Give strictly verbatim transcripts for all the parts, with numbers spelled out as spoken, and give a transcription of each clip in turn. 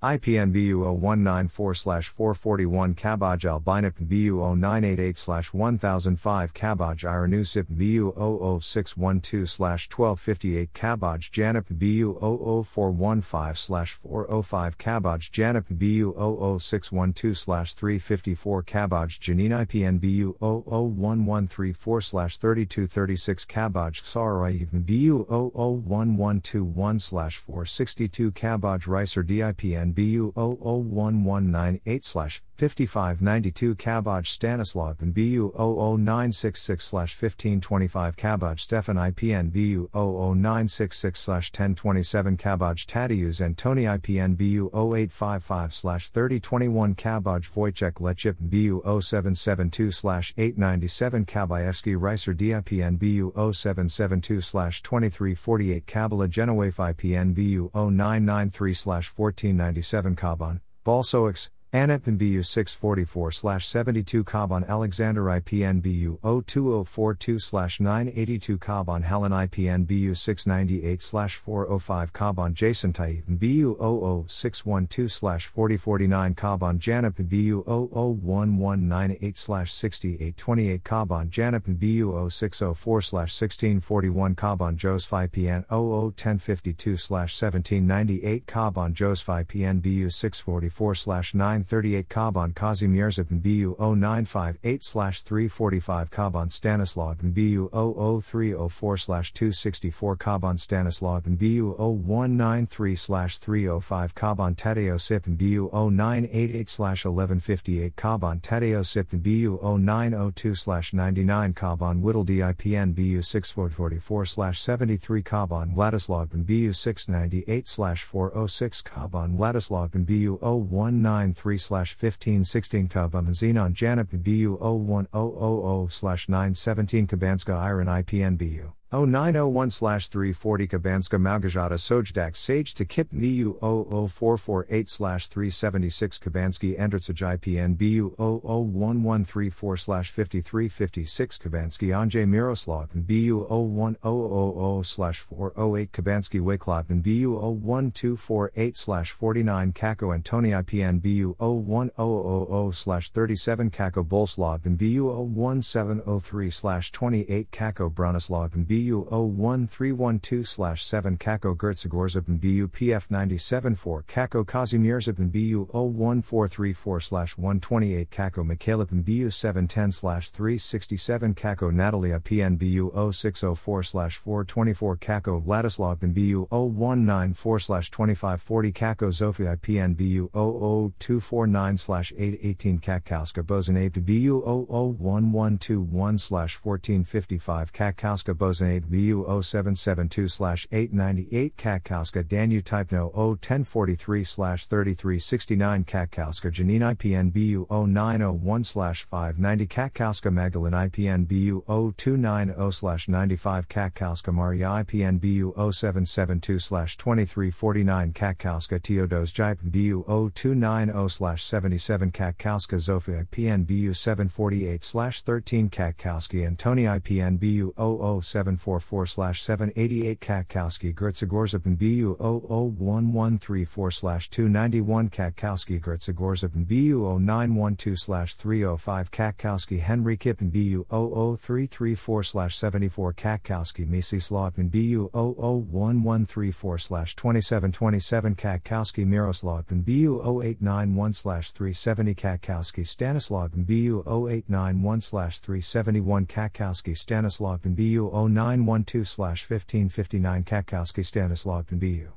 I P N B U zero one nine four dash four four one Kabaj Albinipn B U zero nine eight eight dash one thousand five Kabaj Iranusip B U zero zero six one two dash one two five eight Kabaj Janipn B U zero zero four one five dash four zero five Kabaj Janipn B U zero zero six one two dash three five four Kabaj Janine I P N B U zero zero one one three four dash three two three six Kabaj Ksarayipn B U zero zero one one two one dash four six two Kabaj Ricer D I P N B U zero zero one one nine eight dash five five nine two Kabaj Stanislav and B U zero zero nine six six dash one five two five Kabaj Stefan I P N B U zero zero nine six six dash one zero two seven Kabaj Tadeusz Antoni I P N B U zero eight five five dash three zero two one Kabaj Wojciech Lechip B U zero seven seven two dash eight nine seven Kabayevsky Ricer D I P N B U zero seven seven two dash two three four eight Kabala Genowaif I P N B U zero nine nine three dash one four nine nine Kaban, Balsoix, Anipin B U six four four dash seven two Kaban Alexander I P N B U zero two zero four two dash nine eight two Kaban Helen I P N B U six nine eight dash four zero five Kaban Jason Tayyip B U zero zero six one two dash four zero four nine Kaban Janipin B U zero zero one one nine eight dash six eight two eight Kaban Janipin B U zero six zero four dash one six four one Kaban Joseph I P N zero zero one zero five two dash one seven nine eight Kaban Joseph I P N B U six four four dash nine thirty-eight Kaban Kazimierz and B U zero nine five eight dash three four five Kaban Stanislav and B U zero zero three zero four dash two six four Kaban Stanislav and B U zero one nine three dash three zero five Kaban Tadeusz and B U zero nine eight eight dash one one five eight Kaban Tadeusz and B U zero nine zero two dash nine nine Kaban Whittle D I P N B U six four four dash seven three Kaban Vladislav and B U six nine eight dash four zero six Kaban Vladislav and B U zero one nine three three dash fifteen sixteen Kaban Zenon Janip B U zero one zero zero dash nine one seven Kabanska Iran I P N B U zero nine zero one dash three four zero Kabanska Małgorzata Sojdak Sage Takip B U zero zero four four eight dash three seven six Kabanski Andrzej I P N B U zero zero one one three four dash five three five six Kabanski Andrzej Miroslav B U zero one zero zero dash four zero eight Kabanski Wyklop and B U zero one two four eight dash forty-nine Kako Antoni I P N B U zero one zero zero dash thirty-seven Kako Bolslav and B U zero one seven zero three dash twenty-eight Kako Bronislav and B U zero one three one two dash seven Kako Gertzegorzip and B U P F nine seven four Kako Kazimierzip and B U zero one four three four dash one two eight Kako Mikhailip and B U seven one zero dash three six seven Kako Natalie I P N B U zero six zero four dash four two four Kako Vladislav and B U zero one nine four dash two five four zero Kako Zofia I P N B U zero zero two four nine dash eight one eight Kakowska Bozanate B U zero zero one one two one dash one four five five Kakowska Bozanate B U zero seven seven two dash eight nine eight Kakowska Danu Typno zero one zero four three dash three three six nine Kakowska Janine I P N B U zero nine zero one dash five nine zero Kakowska Magdalene I P N B U zero two nine zero dash nine five Kakowska Maria I P N B U zero seven seven two dash two three four nine Kakowska Teodos Jipe B U zero two nine zero dash seven seven Kakowska Zofia I P N B U seven four eight dash one three Kakowski Antoni I P N B U zero zero seven four four dash seven eight eight Kakowski Gertzegorzipin B U zero zero one one three four dash two nine one Kakowski Gertzegorzipin B U zero nine one two dash three zero five Kakowski Henry Kippen B U zero zero three three four dash seven four Kakowski Misislavpin B U zero zero one one three four dash two seven two seven Kakowski Miroslavpin B U zero eight nine one dash three seven zero Kakowski Stanislavpin B U zero eight nine one dash three seven one Kakowski Stanislavpin B U zero nine one two dash fifteen fifty-nine Kakowski Stanislav and B U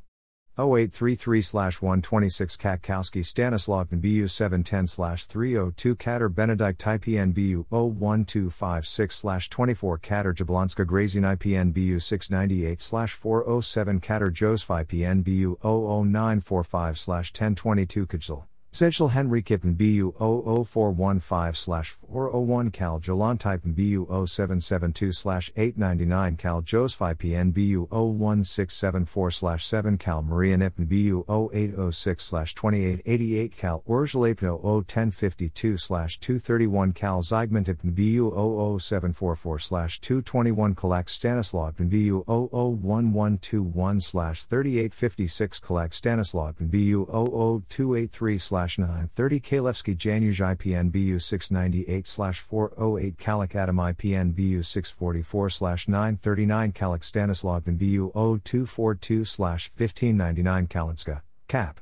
zero eight three three dash one two six Kakowski Stanislav and B U seven one zero dash three zero two Katar Benedict I P N B U zero one two five six dash two four Katar Jablonska Grazin I P N B U six nine eight dash four zero seven Katar Joseph I P N B U zero zero nine four five dash one zero two two Kajal Sechel Henry Kippen B U zero zero four one five four zero one Cal Jolan Typen B U zero seven seven two eight nine nine Cal Josephi P N B U zero one six seven four seven Cal Maria Nippen B U zero eight zero six twenty-eight eighty-eight Cal Urgel Apno zero one zero five two two three one Cal Zeigman Tippen B U zero zero seven four four two two one Kalak Stanislaw Tippen B U zero zero one one two one thirty-eight fifty-six Kalak Stanislaw Tippen B U zero zero two eight three nine thirty Kalevsky Janusz I P N B U six ninety-eight four oh eight Kalak Adam I P N B U six forty-four nine thirty-nine Kalak Stanislaw P N B U zero two four two fifteen ninety-nine Kalinska, Cap.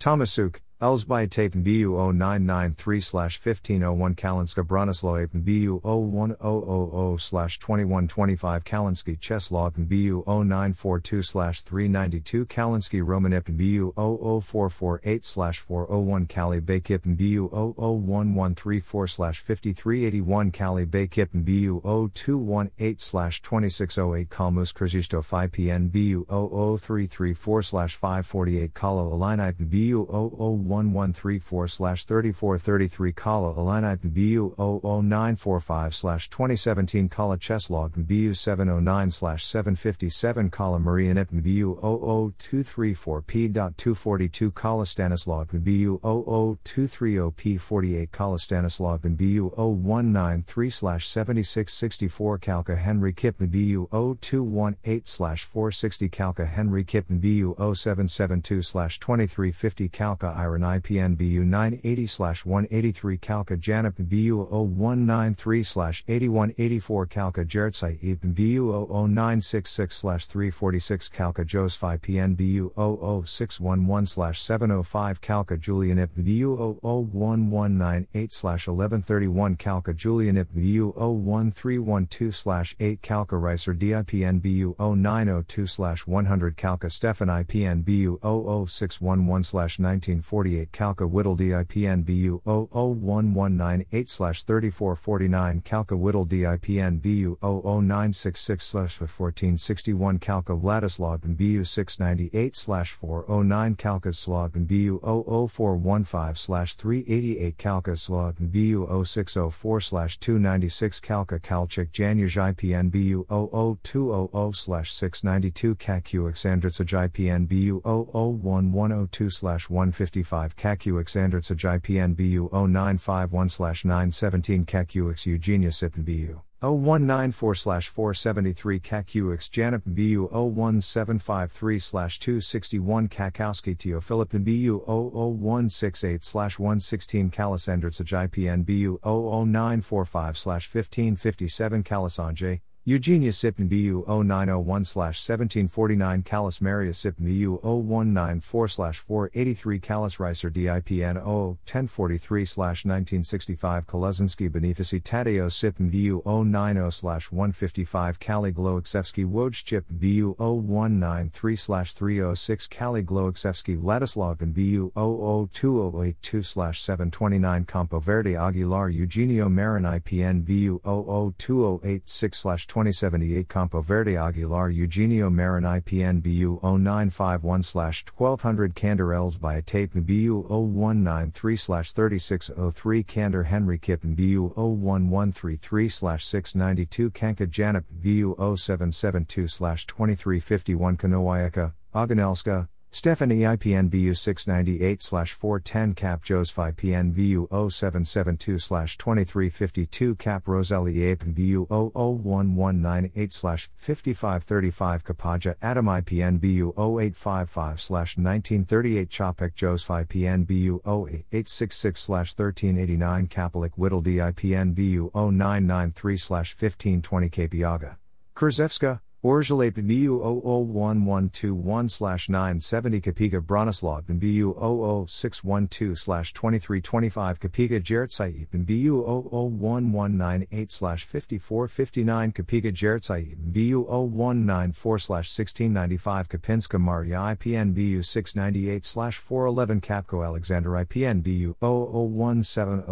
Tomasuk, Elzbay Tapen B U zero nine ninety-three fifteen oh one Kalinska Branislaw Apen B U zero one zero zero zero twenty-one twenty-five Kalinsky Czeslaw Apen B U zero nine forty-two three ninety-two Kalinsky Roman Apen B U zero zero four four eight four zero one Kali Bakipen B U zero zero one one thirty-four fifty-three eighty-one Kali Bakipen B U zero two one eight twenty-six oh eight Kalmus Krzysztof I P N B U zero zero three thirty-four five forty-eight Kalo Alinapen B U zero zero one one thirty-four thirty-four thirty-three Kala Alina B U zero zero nine forty-five twenty seventeen Kala Czeslaw B U seven oh nine seven fifty-seven Kala Maria Nip B U zero zero two thirty-four P two forty-two Kala Stanislaw B U zero zero two thirty P forty-eight Kala Stanislaw B U zero one ninety-three seventy-six sixty-four Kalka Henry Kippen B U zero two eighteen four sixty Kalka Henry Kippen B U zero seven seventy-two twenty-three fifty Kalka Iron I P N B U nine eighty one eighty-three Kalka Janip B U zero one ninety-three eighty-one eighty-four Kalka Jertsai Ibn B U zero nine sixty-six three forty-six Kalka Josephi P N B U zero zero six eleven seven oh five Kalka Julian Ibn B U zero zero one one ninety-eight eleven thirty-one Kalka Julian Ibn B U zero one three twelve eight Kalka Reiser D I P N B U zero nine zero two one hundred Kalka Stefan I P N B U zero zero six eleven nineteen forty-eight Kalka Whittle D I P N B U zero zero one one ninety-eight thirty-four forty-nine Kalka Whittle D I P N B U zero zero nine sixty-six fourteen sixty-one Kalka Vladislav B U six ninety-eight four oh nine Kalka Slav B U zero zero four fifteen three eighty-eight Kalka Slav B U zero six zero four two ninety-six Kalka Kalchik Janusz I P N B U zero zero two hundred six ninety-two Kakuix Andritsaj I P N B U zero zero one one zero two one fifty-five Kakuix Andritsaj I P N B U zero nine fifty-one nine seventeen Kakuix Eugenia Sippen B U zero one ninety-four four seventy-three Kakuix Janip B U zero one seven fifty-three two sixty-one Kakowski Teofilipin B U zero zero one sixty-eight one sixteen Kalis Andritsaj I P N B U zero zero nine forty-five fifteen fifty-seven Kalis Anjay Eugenia Sippen B U zero nine zero one seventeen forty-nine Kalis Maria Sippen B U zero one ninety-four four eighty-three Kalis Reiser D I P N zero zero ten forty-three nineteen sixty-five Kolozinski Bonifacy Tadeo Sippen B U zero ninety one fifty-five Kali Gloiksevsky Wojcip B U zero one ninety-three three oh six Kali Gloiksevsky Ladislav B U zero zero two zero eight two seven twenty-nine Campo Verde Aguilar Eugenio Marin I P N B U zero zero two zero eight six twenty seventy-eight Campo Verde Aguilar Eugenio Marin I P N B U zero nine fifty-one twelve hundred Kander Elzbay Tape B U zero one ninety-three thirty-six oh three Kander Henry Kippen B U zero one one thirty-three six ninety-two Kanka Janip B U zero seven seventy-two twenty-three fifty-one Konowiecka, Oganelska, Stephanie I P N B U six ninety-eight four ten Cap Josephi P N B U zero seven seventy-two twenty-three fifty-two Cap Roselli Apen B U zero zero one one ninety-eight fifty-five thirty-five Kapaja Adam I P N B U zero eight fifty-five nineteen thirty-eight Chopek Josephi P N B U zero eight sixty-six thirteen eighty-nine Kapalik Whittle D I P N B U zero nine ninety-three fifteen twenty Kapiaga. Kurzewska Orgel Apen B U zero zero one one twenty-one nine seventy Kapiga Branislav Apen B U zero zero six twelve twenty-three twenty-five Kapiga Jertsai Apen B U zero zero one one ninety-eight fifty-four fifty-nine Kapiga Jertsai Apen B U zero one ninety-four sixteen ninety-five Kapinska Maria I P N B U six ninety-eight four eleven Kapko Alexander I P N B U zero zero one seventy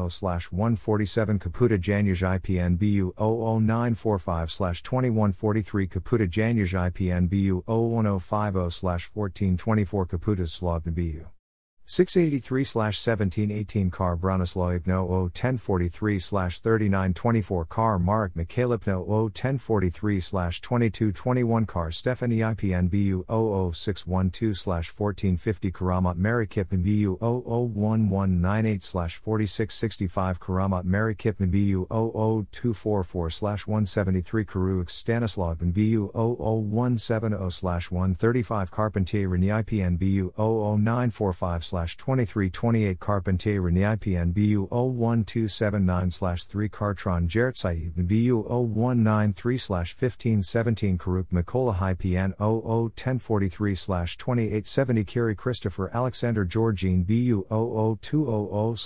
one forty-seven Kaputa Janusz I P N B U zero zero nine forty-five twenty-one forty-three Kaputa Janusz I P N B U zero one zero fifty fourteen twenty-four Kaputa Slav B U six eighty-three seventeen eighteen Car Branislaw Ipno zero one zero four three thirty-nine twenty-four Car Marek Mikhail Ipno zero one zero four three twenty-two twenty-one Car Stephanie I P N B U zero zero six one two fourteen fifty Karamat Mary Kipman B U zero zero one one ninety-eight forty-six sixty-five Karamat Mary Kipman B U zero zero two forty-four one seventy-three Karuik Stanislaw Ipman B U zero zero one seventy one thirty-five Carpentier René I P N B U zero zero nine forty-five twenty-three twenty-eight Carpentier René I P N B U zero one two seventy-nine three Cartron Jertsai B U zero one ninety-three fifteen seventeen Karuk Mikola I P N zero zero ten forty-three twenty-eight seventy Kiri Christopher Alexander Georgine B U zero zero two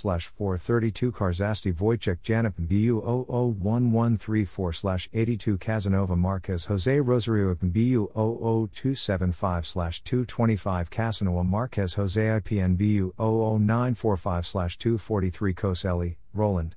hundred four thirty-two Karzasti Wojciech Janip B U zero zero eleven thirty-four eighty-two Casanova Marquez Jose Rosario B U zero zero two seventy-five two twenty-five Casanova Marquez Jose I P N B U zero zero nine forty-five two forty-three Coselli, Roland.